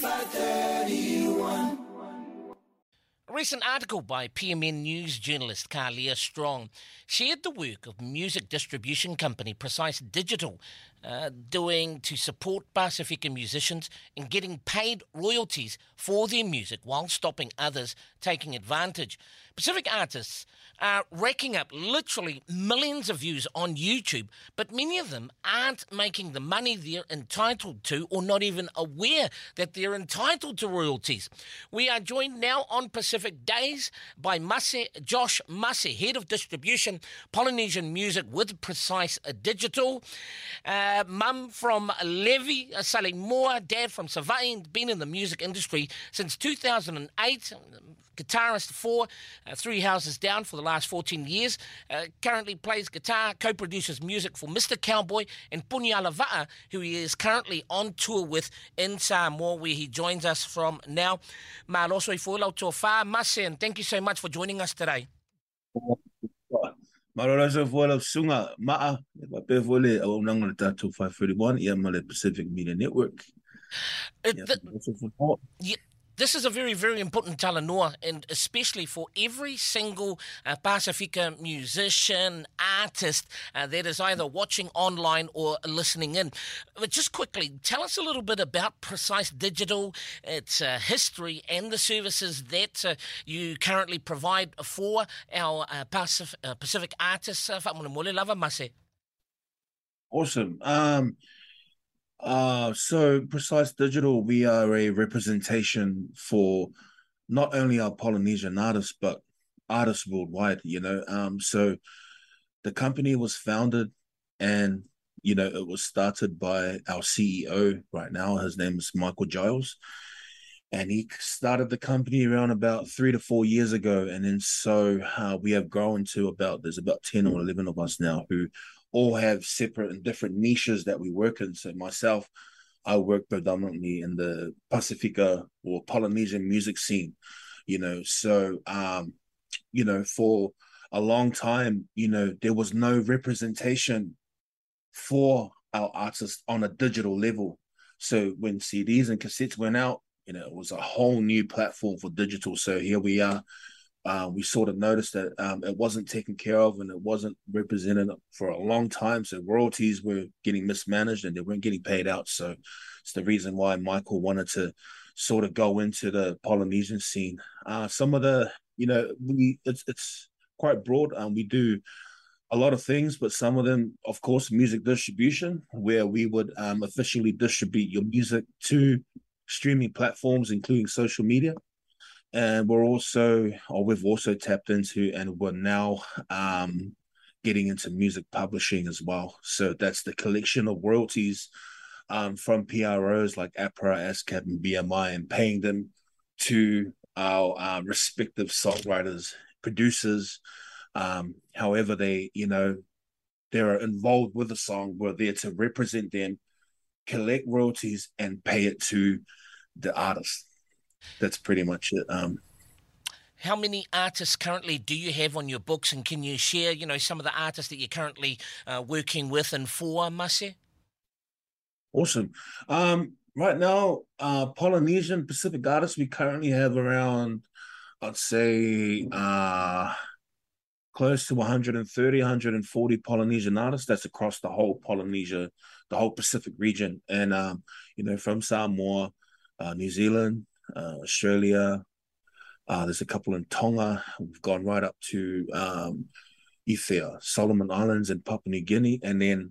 531. A recent article by PMN News journalist Kalia Strong shared the work of music distribution company Precise Digital doing to support Pasifika musicians in getting paid royalties for their music while stopping others taking advantage. Pacific artists are racking up literally millions of views on YouTube, but many of them aren't making the money they're entitled to or not even aware that they're entitled to royalties. We are joined now on Pacific Days by Josh Maeasy, Head of Distribution, Polynesian Music with Precise Digital. Mum from Levi, Sally Moa, Dad from Savai, and been in the music industry since 2008, guitarist for Three Houses Down for the last 14 years, currently plays guitar, co-produces music for Mr. Cowboy and Punialava'a, who he is currently on tour with in Samoa, where he joins us from now. Maloso I Fulau Tofa, Maeasy, and thank you so much for joining us today. Pacific Media Network. This is a very, very important talanoa, and especially for every single Pasifika musician, artist that is either watching online or listening in. But just quickly, tell us a little bit about Precise Digital, its history, and the services that you currently provide for our Pacific artists. Awesome. So Precise Digital, we are a representation for not only our Polynesian artists, but artists worldwide, you know. So the company was founded and, you know, it was started by our CEO right now. His name is Michael Giles. And he started the company around about 3 to 4 years ago. And then so we have grown to there's about 10 or 11 of us now who all have separate and different niches that we work in. So myself, I work predominantly in the Pasifika or Polynesian music scene, you know. So, you know, for a long time, you know, there was no representation for our artists on a digital level. So when CDs and cassettes went out, you know, it was a whole new platform for digital. So here we are. We sort of noticed that it wasn't taken care of and it wasn't represented for a long time. So royalties were getting mismanaged and they weren't getting paid out. So it's the reason why Michael wanted to sort of go into the Polynesian scene. Some of the, you know, it's quite broad. We do a lot of things, but some of them, of course, music distribution, where we would officially distribute your music to streaming platforms, including social media. And we've also tapped into, and we're now getting into music publishing as well. So that's the collection of royalties from PROs like APRA, ASCAP, and BMI, and paying them to our respective songwriters, producers, however they, you know, they're involved with the song. We're there to represent them, collect royalties, and pay it to the artist. That's pretty much it. How many artists currently do you have on your books, and can you share, you know, some of the artists that you're currently working with and for, Maeasy? Awesome. Right now, Polynesian Pacific artists, we currently have around, I'd say, close to 130, 140 Polynesian artists. That's across the whole Polynesia, the whole Pacific region. And, you know, from Samoa, New Zealand, Australia, there's a couple in Tonga. We've gone right up to Ethia, Solomon Islands, and Papua New Guinea, and then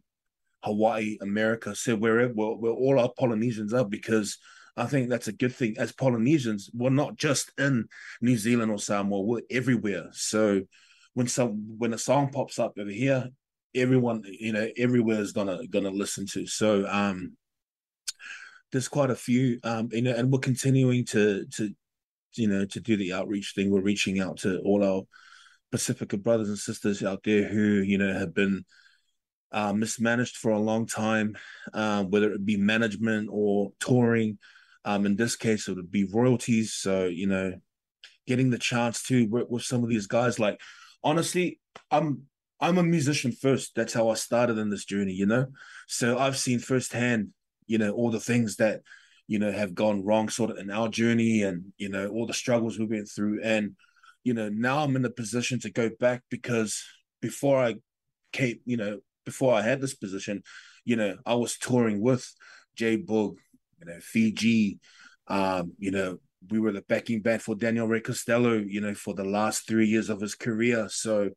Hawaii, America. So where all our Polynesians are, because I think that's a good thing. As Polynesians, we're not just in New Zealand or Samoa, we're everywhere. So when a song pops up over here, everyone, you know, everywhere is gonna listen to. So there's quite a few, you know, and we're continuing to, you know, to do the outreach thing. We're reaching out to all our Pasifika brothers and sisters out there who, you know, have been mismanaged for a long time, whether it be management or touring. In this case, it would be royalties. So, you know, getting the chance to work with some of these guys. Like, honestly, I'm a musician first. That's how I started in this journey, you know. So I've seen firsthand, you know, all the things that have gone wrong sort of in our journey, and, all the struggles we went through. And, now I'm in a position to go back, because before I came, before I had this position, I was touring with Jay Boog, Fiji, we were the backing band for Daniel Rae Costello, for the last 3 years of his career. So,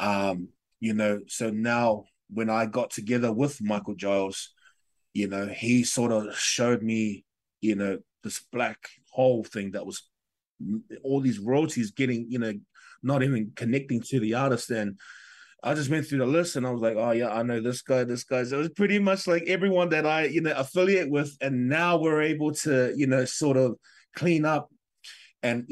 so now when I got together with Michael Giles, he sort of showed me, this black hole thing that was all these royalties getting, not even connecting to the artist. And I just went through the list and I was like, oh yeah, I know this guy, this guy. So it was pretty much like everyone that I, affiliate with. And now we're able to, sort of clean up. And,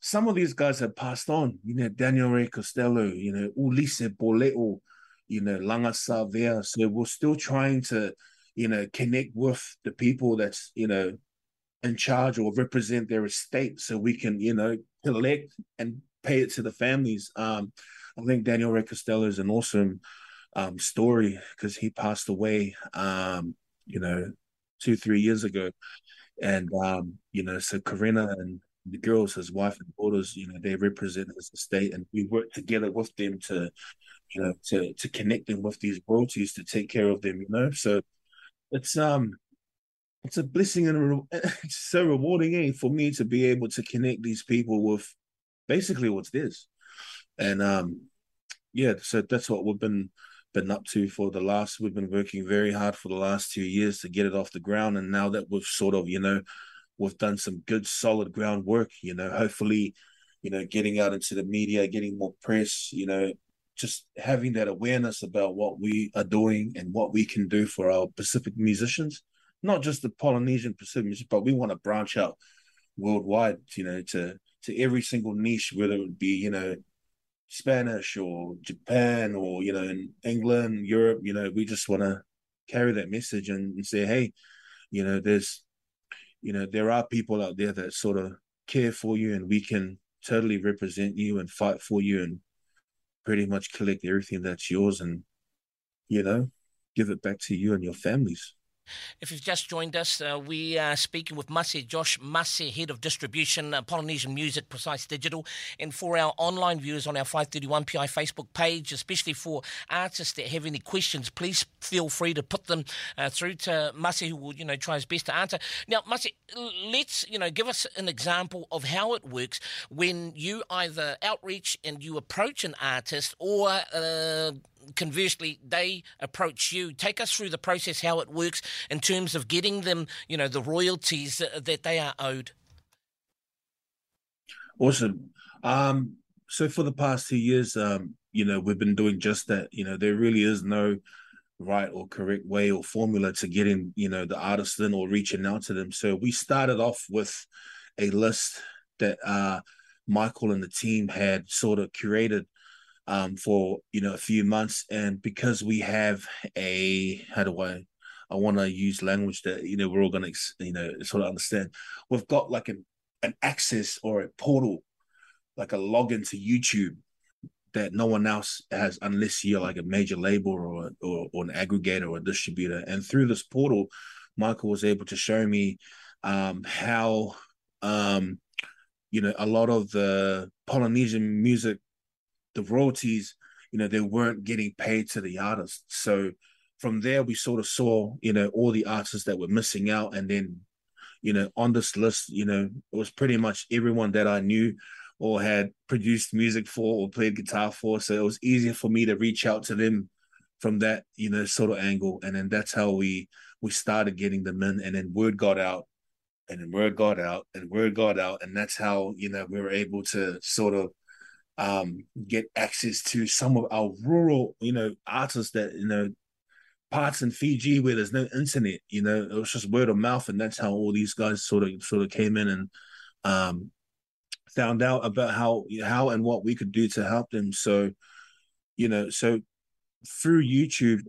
some of these guys have passed on, Daniel Rae Costello, Ulisse Bole'o, Langasa Vea. So we're still trying to, connect with the people that's, in charge or represent their estate, so we can, collect and pay it to the families. I think Daniel Rae Costello is an awesome story, because he passed away, 2-3 years ago. And, so Corinna and the girls, his wife and daughters, they represent his estate, and we work together with them to, to connect them with these royalties to take care of them, So it's a blessing, and it's so rewarding, for me to be able to connect these people with basically what's theirs. And yeah, so that's what we've been up to for the last. We've been working very hard for the last 2 years to get it off the ground, and now that we've sort of, we've done some good solid groundwork, hopefully, getting out into the media, getting more press, just having that awareness about what we are doing and what we can do for our Pacific musicians, not just the Polynesian Pacific musicians, but we want to branch out worldwide, to every single niche, whether it would be, Spanish or Japan or, in England, Europe, we just want to carry that message and say, hey, there are people out there that sort of care for you, and we can totally represent you and fight for you and pretty much collect everything that's yours and, give it back to you and your families. If you've just joined us, we are speaking with Josh Maeasy, Head of Distribution, Polynesian Music, Precise Digital. And for our online viewers on our 531PI Facebook page, especially for artists that have any questions, please feel free to put them through to Maeasy, who will, try his best to answer. Now, Maeasy, let's, give us an example of how it works when you either outreach and you approach an artist, or conversely, they approach you. Take us through the process, how it works in terms of getting them, the royalties that they are owed. Awesome. So for the past 2 years, we've been doing just that. There really is no right or correct way or formula to getting, the artist in or reaching out to them. So we started off with a list that Michael and the team had sort of curated for, a few months. And because we have a, I want to use language that, we're all going to, sort of understand. We've got like an access or a portal, like a login to YouTube that no one else has, unless you're like a major label or an aggregator or a distributor. And through this portal, Michael was able to show me how, a lot of the Polynesian music, the royalties, they weren't getting paid to the artists. So from there, we sort of saw, all the artists that were missing out. And then, on this list, it was pretty much everyone that I knew or had produced music for or played guitar for. So it was easier for me to reach out to them from that, sort of angle. And then that's how we started getting them in, and then word got out, and then word got out, and word got out. And that's how, we were able to sort of get access to some of our rural, artists that, parts in Fiji where there's no internet, it was just word of mouth. And that's how all these guys sort of came in and found out about how and what we could do to help them. So, so through YouTube,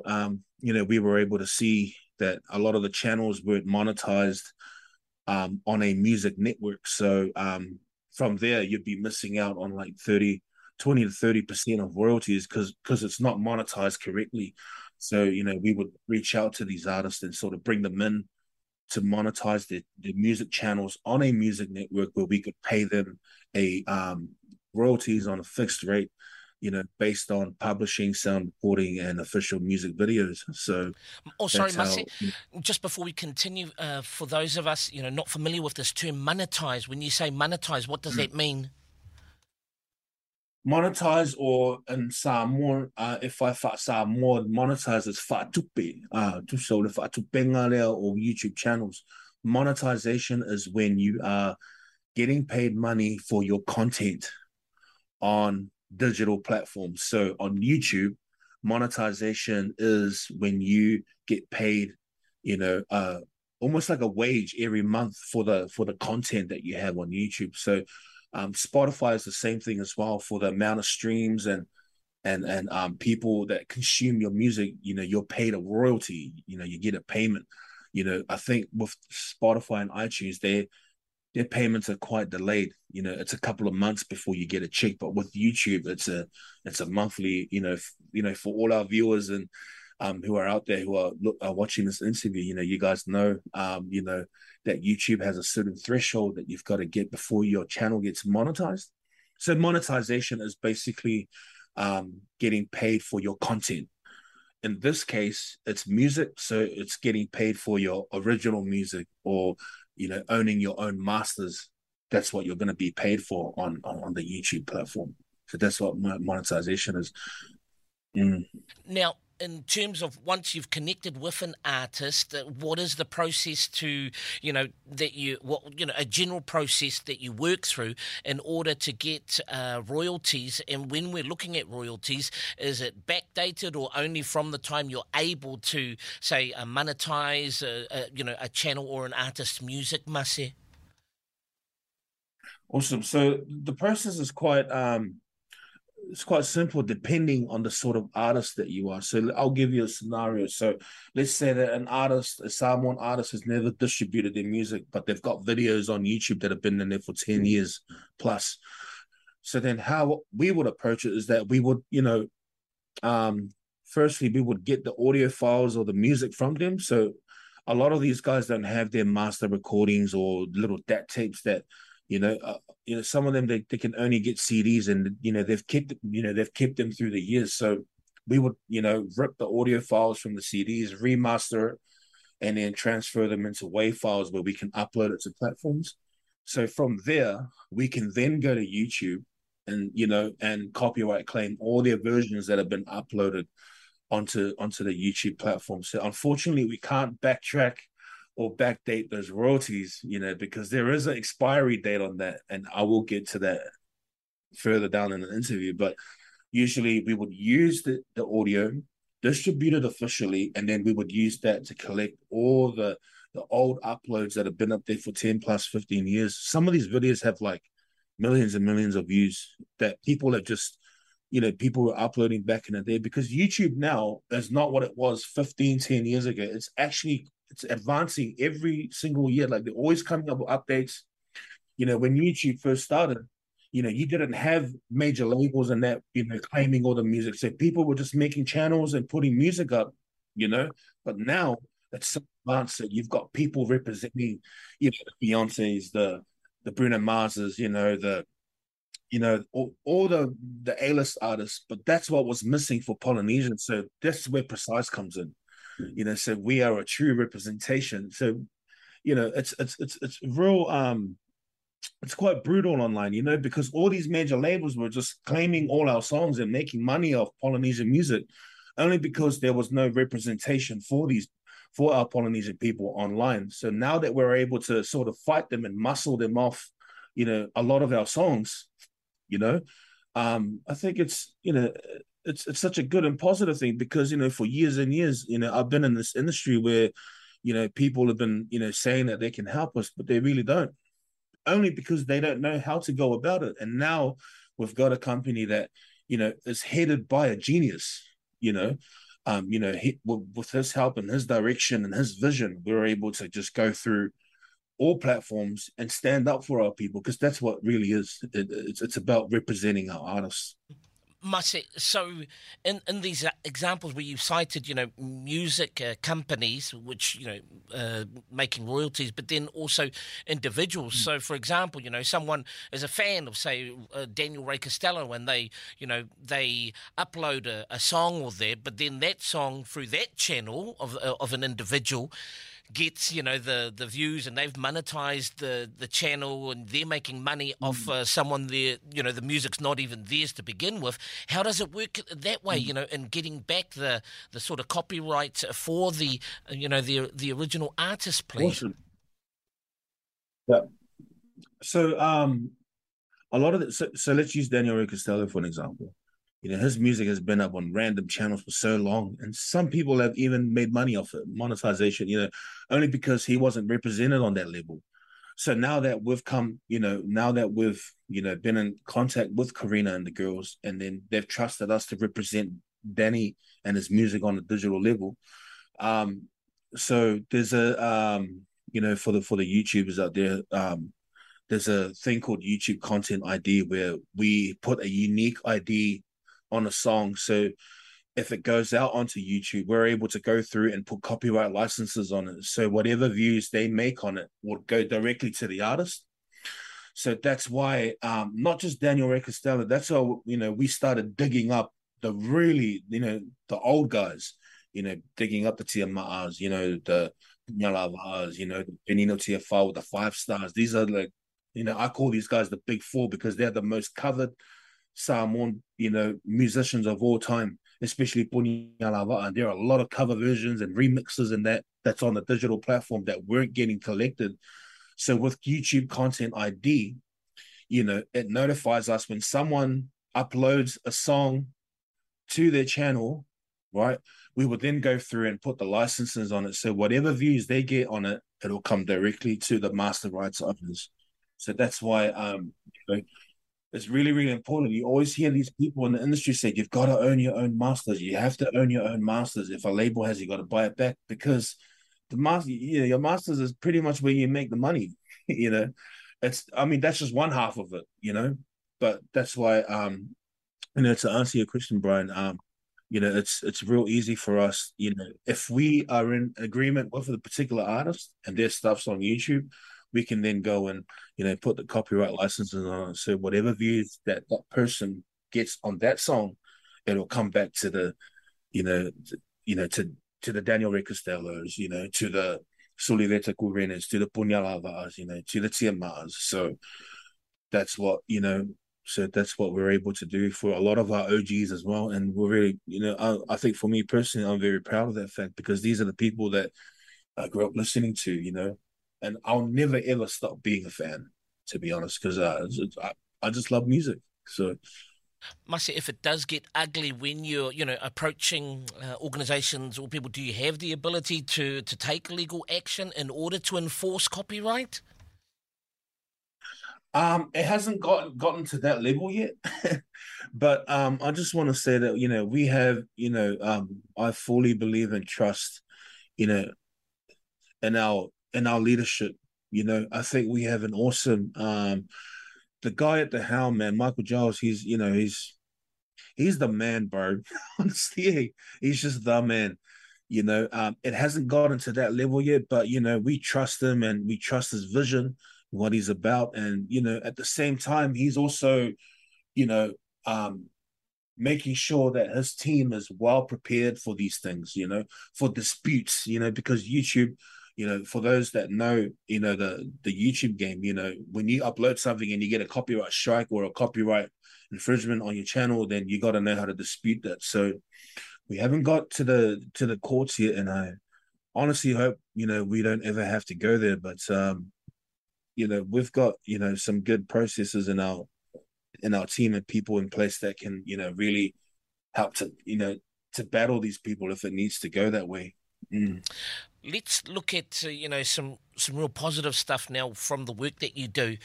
we were able to see that a lot of the channels weren't monetized on a music network. So from there, you'd be missing out on like 20 to 30% of royalties because it's not monetized correctly. So, we would reach out to these artists and sort of bring them in to monetize their music channels on a music network where we could pay them a royalties on a fixed rate, you know, based on publishing, sound recording, and official music videos. So, oh, sorry, Masi, just before we continue, for those of us, you know, not familiar with this term, monetize. When you say monetize, what does that mean? Monetize, or in Samoan, if I fa Samoan, monetize is fatupe, so the fatupengalea or YouTube channels. Monetization is when you are getting paid money for your content on digital platforms. So on YouTube, monetization is when you get paid, you know, almost like a wage every month for the content that you have on YouTube. So Spotify is the same thing as well for the amount of streams and people that consume your music. You know, you're paid a royalty. You know, you get a payment. You know, I think with Spotify and iTunes, their payments are quite delayed. You know, it's a couple of months before you get a check. But with YouTube, it's a monthly. You know, for all our viewers and who are out there who are watching this interview, you know, you guys know, you know, that YouTube has a certain threshold that you've got to get before your channel gets monetized. So monetization is basically getting paid for your content. In this case, it's music, so it's getting paid for your original music, or, you know, owning your own masters. That's what you're going to be paid for on the YouTube platform. So that's what monetization is. Now, in terms of once you've connected with an artist, what is the process to, you know, that you, what, you know, a general process that you work through in order to get royalties? And when we're looking at royalties, is it backdated or only from the time you're able to, say, monetize, you know, a channel or an artist's music, Masi? Awesome. So the process is quite... it's quite simple, depending on the sort of artist that you are. So I'll give you a scenario. So let's say that an artist, a Samoan artist, has never distributed their music, but they've got videos on YouTube that have been in there for 10 years plus. So then how we would approach it is that we would, you know, firstly, we would get the audio files or the music from them. So a lot of these guys don't have their master recordings or little DAT tapes that, you know, some of them, they can only get CDs, and, you know, they've kept them through the years. So we would, you know, rip the audio files from the CDs, remaster it, and then transfer them into WAV files where we can upload it to platforms. So from there, we can then go to YouTube and, you know, and copyright claim all their versions that have been uploaded onto the YouTube platform. So unfortunately, we can't backtrack or backdate those royalties, you know, because there is an expiry date on that, and I will get to that further down in the interview. But usually we would use the audio, distribute it officially, and then we would use that to collect all the old uploads that have been up there for 10 plus 15 years. Some of these videos have like millions and millions of views that people have just, you know, people were uploading back in the day, because YouTube now is not what it was 10 years ago. It's actually... it's advancing every single year. Like, they're always coming up with updates. You know, when YouTube first started, you know, you didn't have major labels and that, you know, claiming all the music. So people were just making channels and putting music up, you know. But now it's so advanced that you've got people representing, you know, the Beyonces, the Bruno Marses, you know, all the A-list artists. But that's what was missing for Polynesians. So that's where Precise comes in. You know, so we are a true representation. So, you know, it's real. It's quite brutal online, you know, because all these major labels were just claiming all our songs and making money off Polynesian music, only because there was no representation for our Polynesian people online. So now that we're able to sort of fight them and muscle them off, you know, a lot of our songs, you know, I think it's, you know, it's such a good and positive thing, because, you know, for years and years, you know, I've been in this industry where, you know, people have been, you know, saying that they can help us, but they really don't, only because they don't know how to go about it. And now we've got a company that, you know, is headed by a genius, you know, he, with his help and his direction and his vision, we're able to just go through all platforms and stand up for our people, because that's what really is. It's about representing our artists. Massey, so in these examples where you cited, you know, music companies, which, you know, making royalties, but then also individuals. So, for example, you know, someone is a fan of, say, Daniel Rae Costello, and they, you know, they upload a song or there, but then that song through that channel of an individual gets, you know, the views, and they've monetized the channel, and they're making money off someone there, you know, the music's not even theirs to begin with. How does it work that way, you know, in getting back the sort of copyright for the, you know, the original artist, please? Awesome. Yeah. So a lot of the, so let's use Daniel Rae Costello for an example. You know, his music has been up on random channels for so long, and some people have even made money off it, monetization, you know, only because he wasn't represented on that level. So now that we've come, you know, now that we've, you know, been in contact with Corinna and the girls, and then they've trusted us to represent Danny and his music on a digital level. So there's a, you know, for the YouTubers out there, there's a thing called YouTube Content ID, where we put a unique ID on a song. So if it goes out onto YouTube, we're able to go through and put copyright licenses on it. So whatever views they make on it will go directly to the artist. So that's why not just Daniel Rae Costello, that's how, you know, we started digging up the really, you know, the old guys, you know, digging up the Tia Ma'as, you know, the Nyalavaas, you know, the Benino Tafa with the 5 stars. These are like, you know, I call these guys the big four, because they're the most covered Samoan, you know, musicians of all time, especially Punialava'a. And there are a lot of cover versions and remixes and that's on the digital platform that weren't getting collected. So with YouTube Content ID, you know, it notifies us when someone uploads a song to their channel, right? We would then go through and put the licenses on it. So whatever views they get on it, it'll come directly to the master rights owners. So that's why, you know, it's really, really important. You always hear these people in the industry say, you've got to own your own masters. You have to own your own masters. If a label has, you got to buy it back, because the master, you know, your masters is pretty much where you make the money. You know, it's, I mean, that's just one half of it, you know, but that's why, you know, to answer your question, Brian, you know, it's real easy for us. You know, if we are in agreement with a particular artist and their stuff's on YouTube, we can then go and, you know, put the copyright licenses on it. So whatever views that person gets on that song, it'll come back to the, you know, to the Daniel Rae Costellos, you know, to the Sulireta Kurenas, to the Punialava'as, you know, to the Tia Ma's. So that's what, you know, so that's what we're able to do for a lot of our OGs as well. And we're really, you know, I think for me personally, I'm very proud of that fact, because these are the people that I grew up listening to, you know. And I'll never, ever stop being a fan, to be honest, because I just love music. So, Maasy, if it does get ugly when you're, you know, approaching organisations or people, do you have the ability to take legal action in order to enforce copyright? It hasn't gotten to that level yet, but I just want to say that, you know, we have, you know, I fully believe and trust, you know, in our leadership. You know, I think we have an awesome, the guy at the helm, man, Michael Giles, he's, you know, he's the man, bro. Honestly, he's just the man, you know. It hasn't gotten to that level yet, but, you know, we trust him and we trust his vision, what he's about. And, you know, at the same time, he's also, you know, making sure that his team is well prepared for these things, you know, for disputes, you know, because YouTube, you know, for those that know, you know, the YouTube game, you know, when you upload something and you get a copyright strike or a copyright infringement on your channel, then you got to know how to dispute that. So we haven't got to the courts yet, and I honestly hope, you know, we don't ever have to go there. But you know, we've got, you know, some good processes in our team and people in place that can, you know, really help to, you know, to battle these people if it needs to go that way. Let's look at, you know, some real positive stuff now from the work that you do.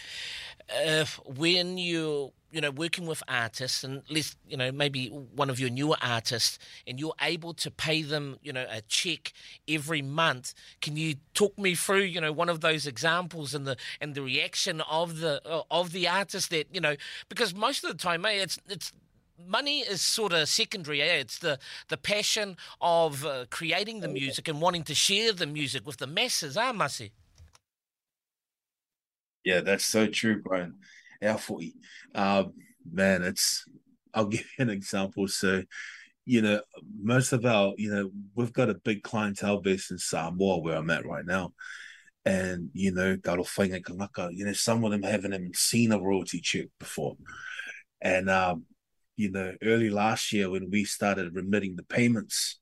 When you're, you know, working with artists, and let's, you know, maybe one of your newer artists, and you're able to pay them, you know, a check every month. Can you talk me through, you know, one of those examples and the reaction of the artist that, you know, because most of the time, it's money is sort of secondary. It's the passion of creating the music and wanting to share the music with the masses, Maeasy? Yeah, that's so true, bro. Man, I'll give you an example. So, you know, most of our, you know, we've got a big clientele base in Samoa where I'm at right now. And, you know, Karofainga Kanaka, you know, some of them haven't even seen a royalty check before. And, you know, early last year when we started remitting the payments,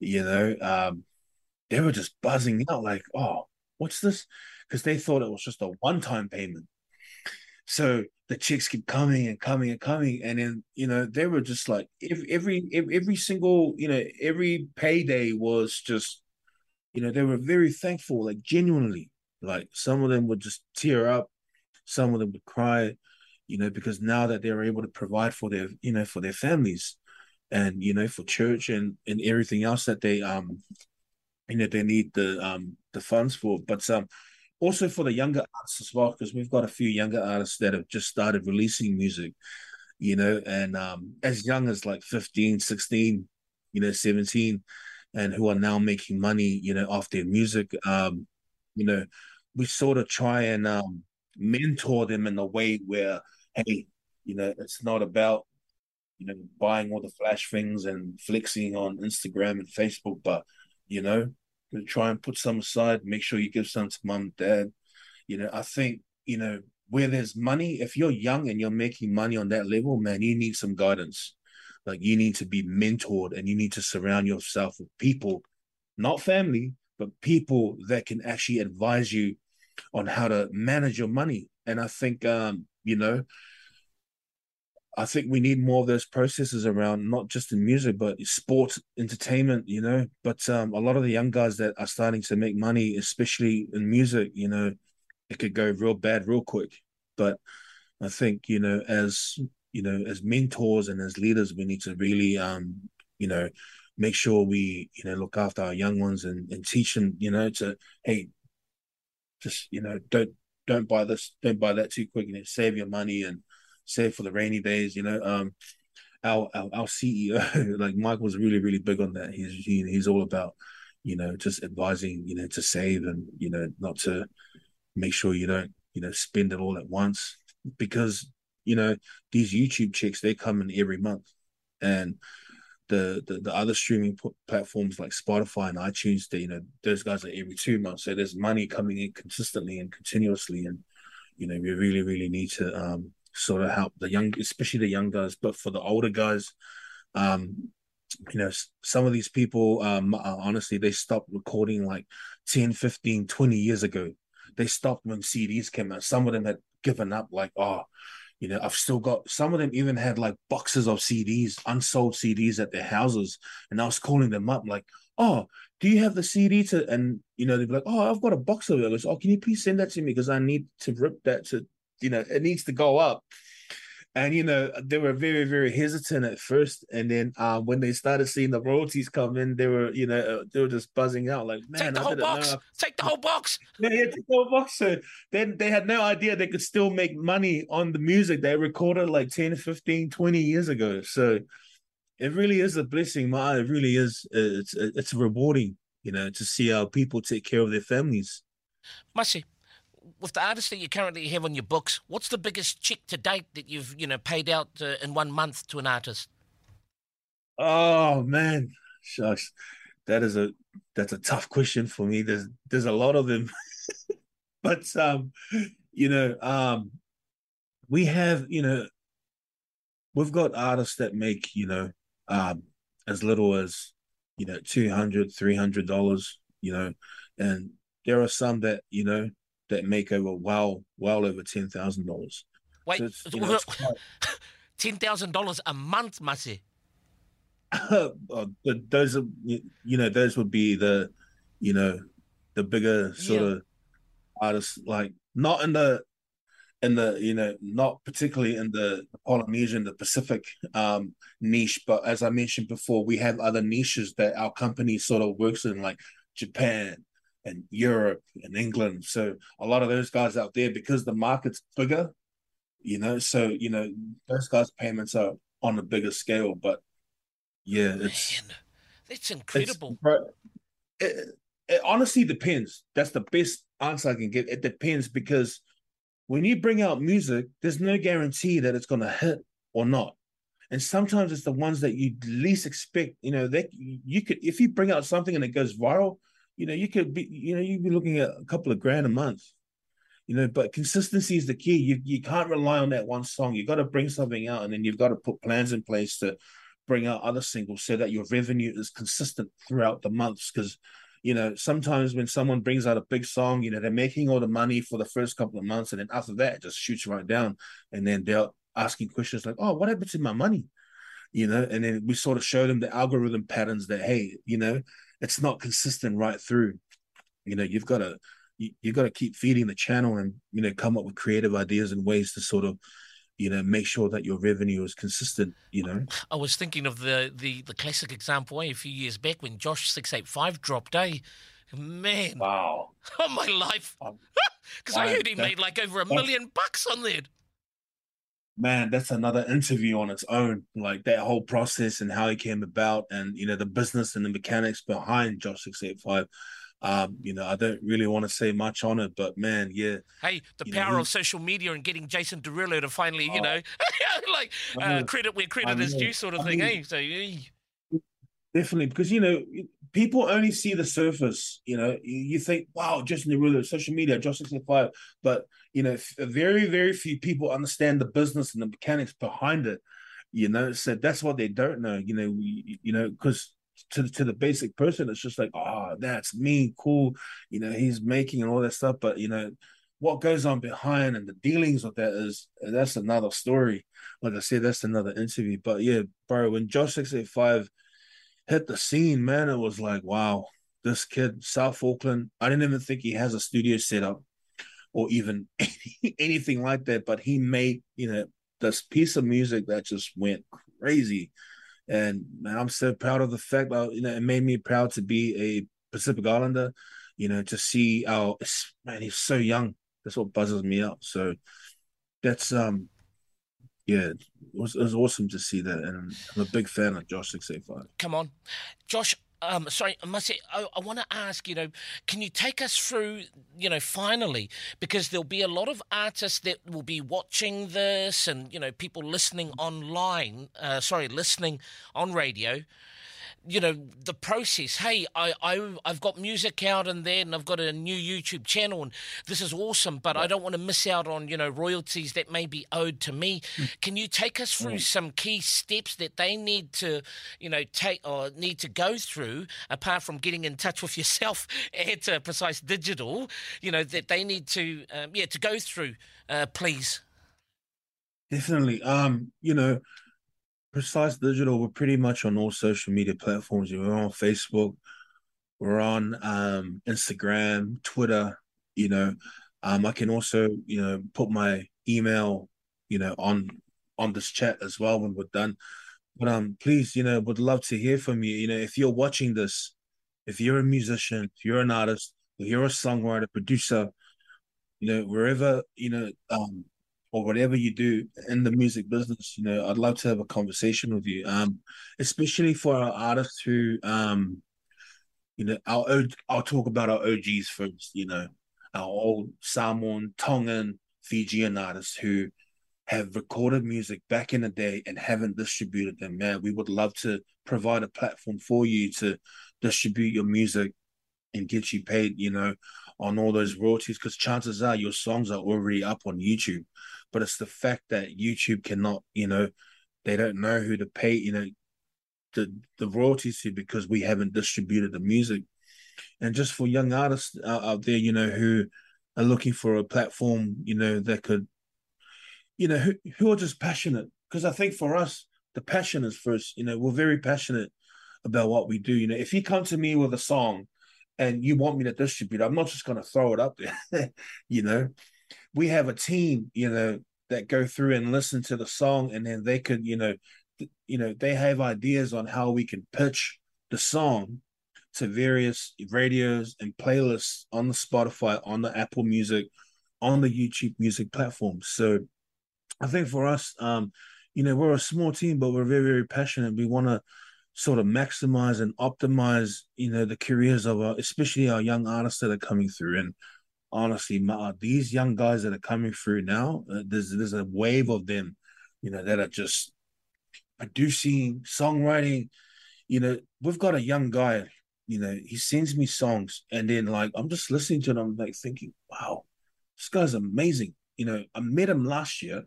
you know, they were just buzzing out like, oh, what's this? Because they thought it was just a one-time payment. So the checks keep coming and coming and coming. And then, you know, they were just like, every single, you know, every payday was just, you know, they were very thankful, like genuinely. Like some of them would just tear up, some of them would cry, you know, because now that they were able to provide for their, you know, for their families and, you know, for church and everything else that they, you know, they need the funds for. But also for the younger artists as well, because we've got a few younger artists that have just started releasing music, you know, and as young as like 15, 16, you know, 17, and who are now making money, you know, off their music. You know, we sort of try and mentor them in a way where, hey, you know, it's not about, you know, buying all the flash things and flexing on Instagram and Facebook, but, you know, try and put some aside, make sure you give some to mum and dad. You know, I think, you know, where there's money, if you're young and you're making money on that level, man, you need some guidance. Like you need to be mentored and you need to surround yourself with people, not family, but people that can actually advise you on how to manage your money. And I think, you know, I think we need more of those processes around, not just in music, but sports, entertainment, you know. But a lot of the young guys that are starting to make money, especially in music, you know, it could go real bad real quick. But I think, you know, as mentors and as leaders, we need to really, you know, make sure we, you know, look after our young ones and teach them, you know, to, hey, just, you know, don't buy this, don't buy that too quick, and you know, save your money and save for the rainy days, you know. Our CEO, like Michael's really big on that. He's all about, you know, just advising, you know, to save and, you know, not to make sure you don't, you know, spend it all at once, because, you know, these YouTube checks, they come in every month, and the other streaming platforms like Spotify and iTunes, they, you know, those guys are every 2 months. So there's money coming in consistently and continuously, and, you know, we really need to sort of help the young, especially the young guys. But for the older guys, you know, some of these people, honestly, they stopped recording like 10, 15, 20 years ago. They stopped when CDs came out. Some of them had given up, like, oh, you know, I've still got, some of them even had like boxes of CDs, unsold CDs at their houses. And I was calling them up like, oh, do you have the CD to, and, you know, they'd be like, oh, I've got a box of it. I was, oh, can you please send that to me? Because I need to rip that to, you know, it needs to go up. And, you know, they were very hesitant at first. And then when they started seeing the royalties come in, they were, you know, they were just buzzing out like, man, take the whole box. Take the whole box. Yeah, take the whole box. So then they had no idea they could still make money on the music they recorded like 10, 15, 20 years ago. So it really is a blessing, Ma'a. It really is. It's rewarding, you know, to see how people take care of their families. Maeasy, with the artists that you currently have on your books, what's the biggest check to date that you've, you know, paid out in 1 month to an artist? Oh man, shucks, that's a tough question for me. There's a lot of them, but you know, we have, you know, we've got artists that make, you know, as little as, you know, $200, $300, you know, and there are some that, you know, that make over well over $10,000. Wait, so you know, $10,000 a month, Maeasy? Those are, you know, those would be the, you know, the bigger sort of artists, like not in the you know, not particularly in the Polynesian, the Pacific niche, but as I mentioned before, we have other niches that our company sort of works in, like Japan and Europe and England. So a lot of those guys out there, because the market's bigger, you know, so, you know, those guys' payments are on a bigger scale. But yeah, it's incredible. It honestly depends. That's the best answer I can give. It depends, because when you bring out music, there's no guarantee that it's going to hit or not. And sometimes it's the ones that you least expect. You know, that you could, if you bring out something and it goes viral, you know, you could be, you know, you'd be looking at a couple of grand a month. You know, but consistency is the key. You can't rely on that one song. You got to bring something out, and then you've got to put plans in place to bring out other singles so that your revenue is consistent throughout the months. Because, you know, sometimes when someone brings out a big song, you know, they're making all the money for the first couple of months, and then after that, it just shoots right down. And then they're asking questions like, oh, what happened to my money? You know, and then we sort of show them the algorithm patterns that, hey, you know, it's not consistent right through. You know, you've got to keep feeding the channel and, you know, come up with creative ideas and ways to sort of, you know, make sure that your revenue is consistent, you know. I was thinking of the classic example a few years back when Josh 685 dropped, eh? Man. Wow. Oh, my life. Because I heard he made like over $1 million on that. Man, that's another interview on its own, like that whole process and how he came about and, you know, the business and the mechanics behind Josh 685. You know, I don't really want to say much on it, but man, yeah. Hey, the power of social media and getting Jason Derulo to finally, you know, like credit where credit is due, sort of thing. Hey, so definitely, because you know, people only see the surface. You know, you think, wow, Jason Derulo, social media, Josh 685, but you know, very, very few people understand the business and the mechanics behind it. You know, so that's what they don't know. You know, because. To the basic person, it's just like, oh, that's me, cool, you know, he's making and all that stuff. But you know what goes on behind and the dealings of that is, that's another story. Like I said, that's another interview. But yeah, bro, when Josh 685 hit the scene, man, it was like, wow, this kid, South Auckland. I didn't even think he has a studio set up or even anything like that. But he made, you know, this piece of music that just went crazy. And man, I'm so proud of the fact that, you know, it made me proud to be a Pacific Islander, you know, to see our man, he's so young. That's what buzzes me up. So that's, yeah, it was awesome to see that. And I'm a big fan of Josh 685. Come on, Josh. Sorry, I want to ask, you know, can you take us through, you know, finally, because there'll be a lot of artists that will be watching this and, you know, people listening online, listening on radio, you know, the process. Hey, I've got music out and then I've got a new YouTube channel and this is awesome, but I don't want to miss out on, you know, royalties that may be owed to me. Can you take us through some key steps that they need to, you know, take or need to go through, apart from getting in touch with yourself at Precise Digital, you know, that they need to, to go through, please? Definitely. You know, Precise Digital, we're pretty much on all social media platforms. We're on Facebook, we're on Instagram, Twitter, you know. I can also, you know, put my email, you know, on this chat as well when we're done. But please, you know, would love to hear from you. You know, if you're watching this, if you're a musician, if you're an artist, if you're a songwriter, producer, you know, wherever, you know, or whatever you do in the music business, you know, I'd love to have a conversation with you, especially for our artists who, you know, I'll talk about our OGs first, you know, our old Samoan, Tongan, Fijian artists who have recorded music back in the day and haven't distributed them. Man, we would love to provide a platform for you to distribute your music and get you paid, you know, on all those royalties, because chances are your songs are already up on YouTube. But it's the fact that YouTube cannot, you know, they don't know who to pay, you know, the royalties to, because we haven't distributed the music. And just for young artists out there, you know, who are looking for a platform, you know, that could, you know, who are just passionate. Because I think for us, the passion is first, you know, we're very passionate about what we do. You know, if you come to me with a song and you want me to distribute, I'm not just going to throw it up there, you know. We have a team, you know, that go through and listen to the song, and then they could, you know, they have ideas on how we can pitch the song to various radios and playlists on the Spotify, on the Apple Music, on the YouTube music platforms. So I think for us, you know, we're a small team, but we're very, very passionate. We want to sort of maximize and optimize, you know, the careers of our, especially our young artists that are coming through. And honestly, Ma'a, these young guys that are coming through now, there's a wave of them, you know, that are just producing, songwriting. You know, we've got a young guy, you know, he sends me songs, and then like I'm just listening to it, I'm like thinking, wow, this guy's amazing. You know, I met him last year,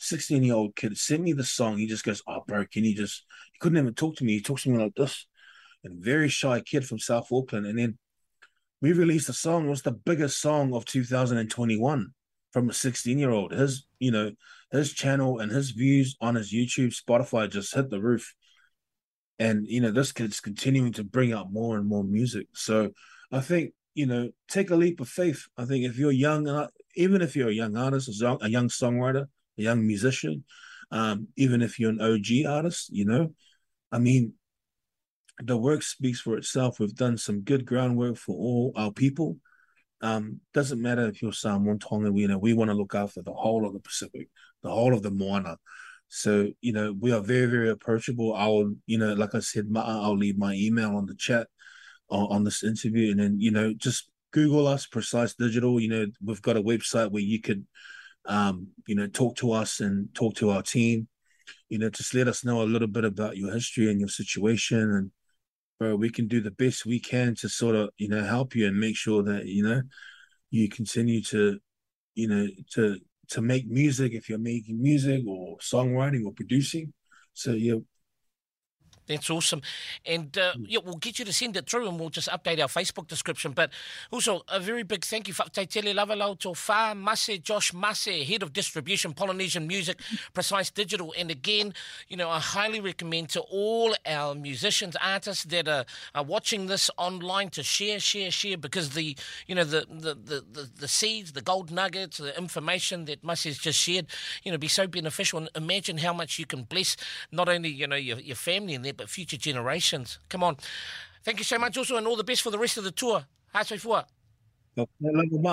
16-year-old kid, sent me the song. He just goes, oh, bro, can you just, he couldn't even talk to me. He talks to me like this. And very shy kid from South Auckland. And then we released a song. It was the biggest song of 2021 from a 16-year-old. His, you know, his channel and his views on his YouTube, Spotify just hit the roof. And, you know, this kid's continuing to bring out more and more music. So I think, you know, take a leap of faith. I think if you're young, even if you're a young artist, a young songwriter, a young musician, even if you're an OG artist, you know, I mean, the work speaks for itself. We've done some good groundwork for all our people. Doesn't matter if you're Samoan, Tongan, you know, we want to look after the whole of the Pacific, the whole of the moana. So, you know, we are very, very approachable. I'll, you know, like I said, Ma'a, I'll leave my email on the chat on this interview. And then, you know, just Google us, Precise Digital. You know, we've got a website where you could, you know, talk to us and talk to our team. You know, just let us know a little bit about your history and your situation. And, bro, we can do the best we can to sort of, you know, help you and make sure that, you know, you continue to, you know, to make music if you're making music or songwriting or producing. So, yeah. That's awesome. And yeah, we'll get you to send it through and we'll just update our Facebook description. But also, a very big thank you for Taitele Lavalau to Wha Mase, Josh Maeasy, Head of Distribution, Polynesian Music, Precise Digital. And again, you know, I highly recommend to all our musicians, artists that are watching this online to share, because the, you know, the seeds, the gold nuggets, the information that Maeasy's just shared, you know, be so beneficial. And imagine how much you can bless not only, you know, your family and their but future generations. Come on. Thank you so much also, and all the best for the rest of the tour. Haasui fua.